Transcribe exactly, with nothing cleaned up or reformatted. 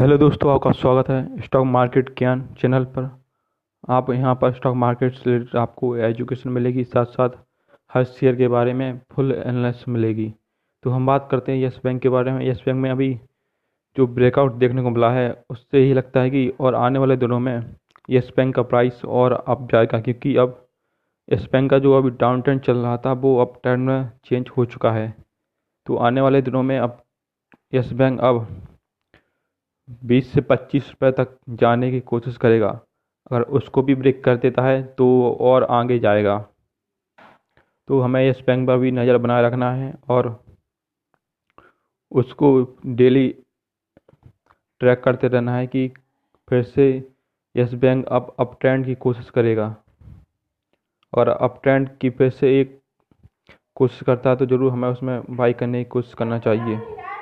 Hello दोस्तों, आपका स्वागत है स्टॉक मार्केट ज्ञान चैनल पर। आप यहां पर स्टॉक मार्केट से रिलेटेड आपको एजुकेशन मिलेगी, साथ साथ हर शेयर के बारे में फुल एनालिसिस मिलेगी। तो हम बात करते हैं यस बैंक के बारे में। यस बैंक में अभी जो ब्रेकआउट देखने को मिला है उससे ही लगता है कि और आने वाले दिनों में यस बैंक का प्राइस और अप जाएगा, क्योंकि अब यस बैंक का जो अभी डाउन ट्रेंड चल रहा था वो अप ट्रेंड में चेंज हो चुका है। तो आने वाले दिनों में अब यस बैंक अब बीस से पच्चीस रुपये तक जाने की कोशिश करेगा। अगर उसको भी ब्रेक कर देता है तो और आगे जाएगा। तो हमें यस बैंक पर भी नज़र बनाए रखना है और उसको डेली ट्रैक करते रहना है कि फिर से यस बैंक अब अप ट्रेंड की कोशिश करेगा। और अप ट्रेंड की फिर से एक कोशिश करता है तो ज़रूर हमें उसमें बाई करने की कोशिश करना चाहिए।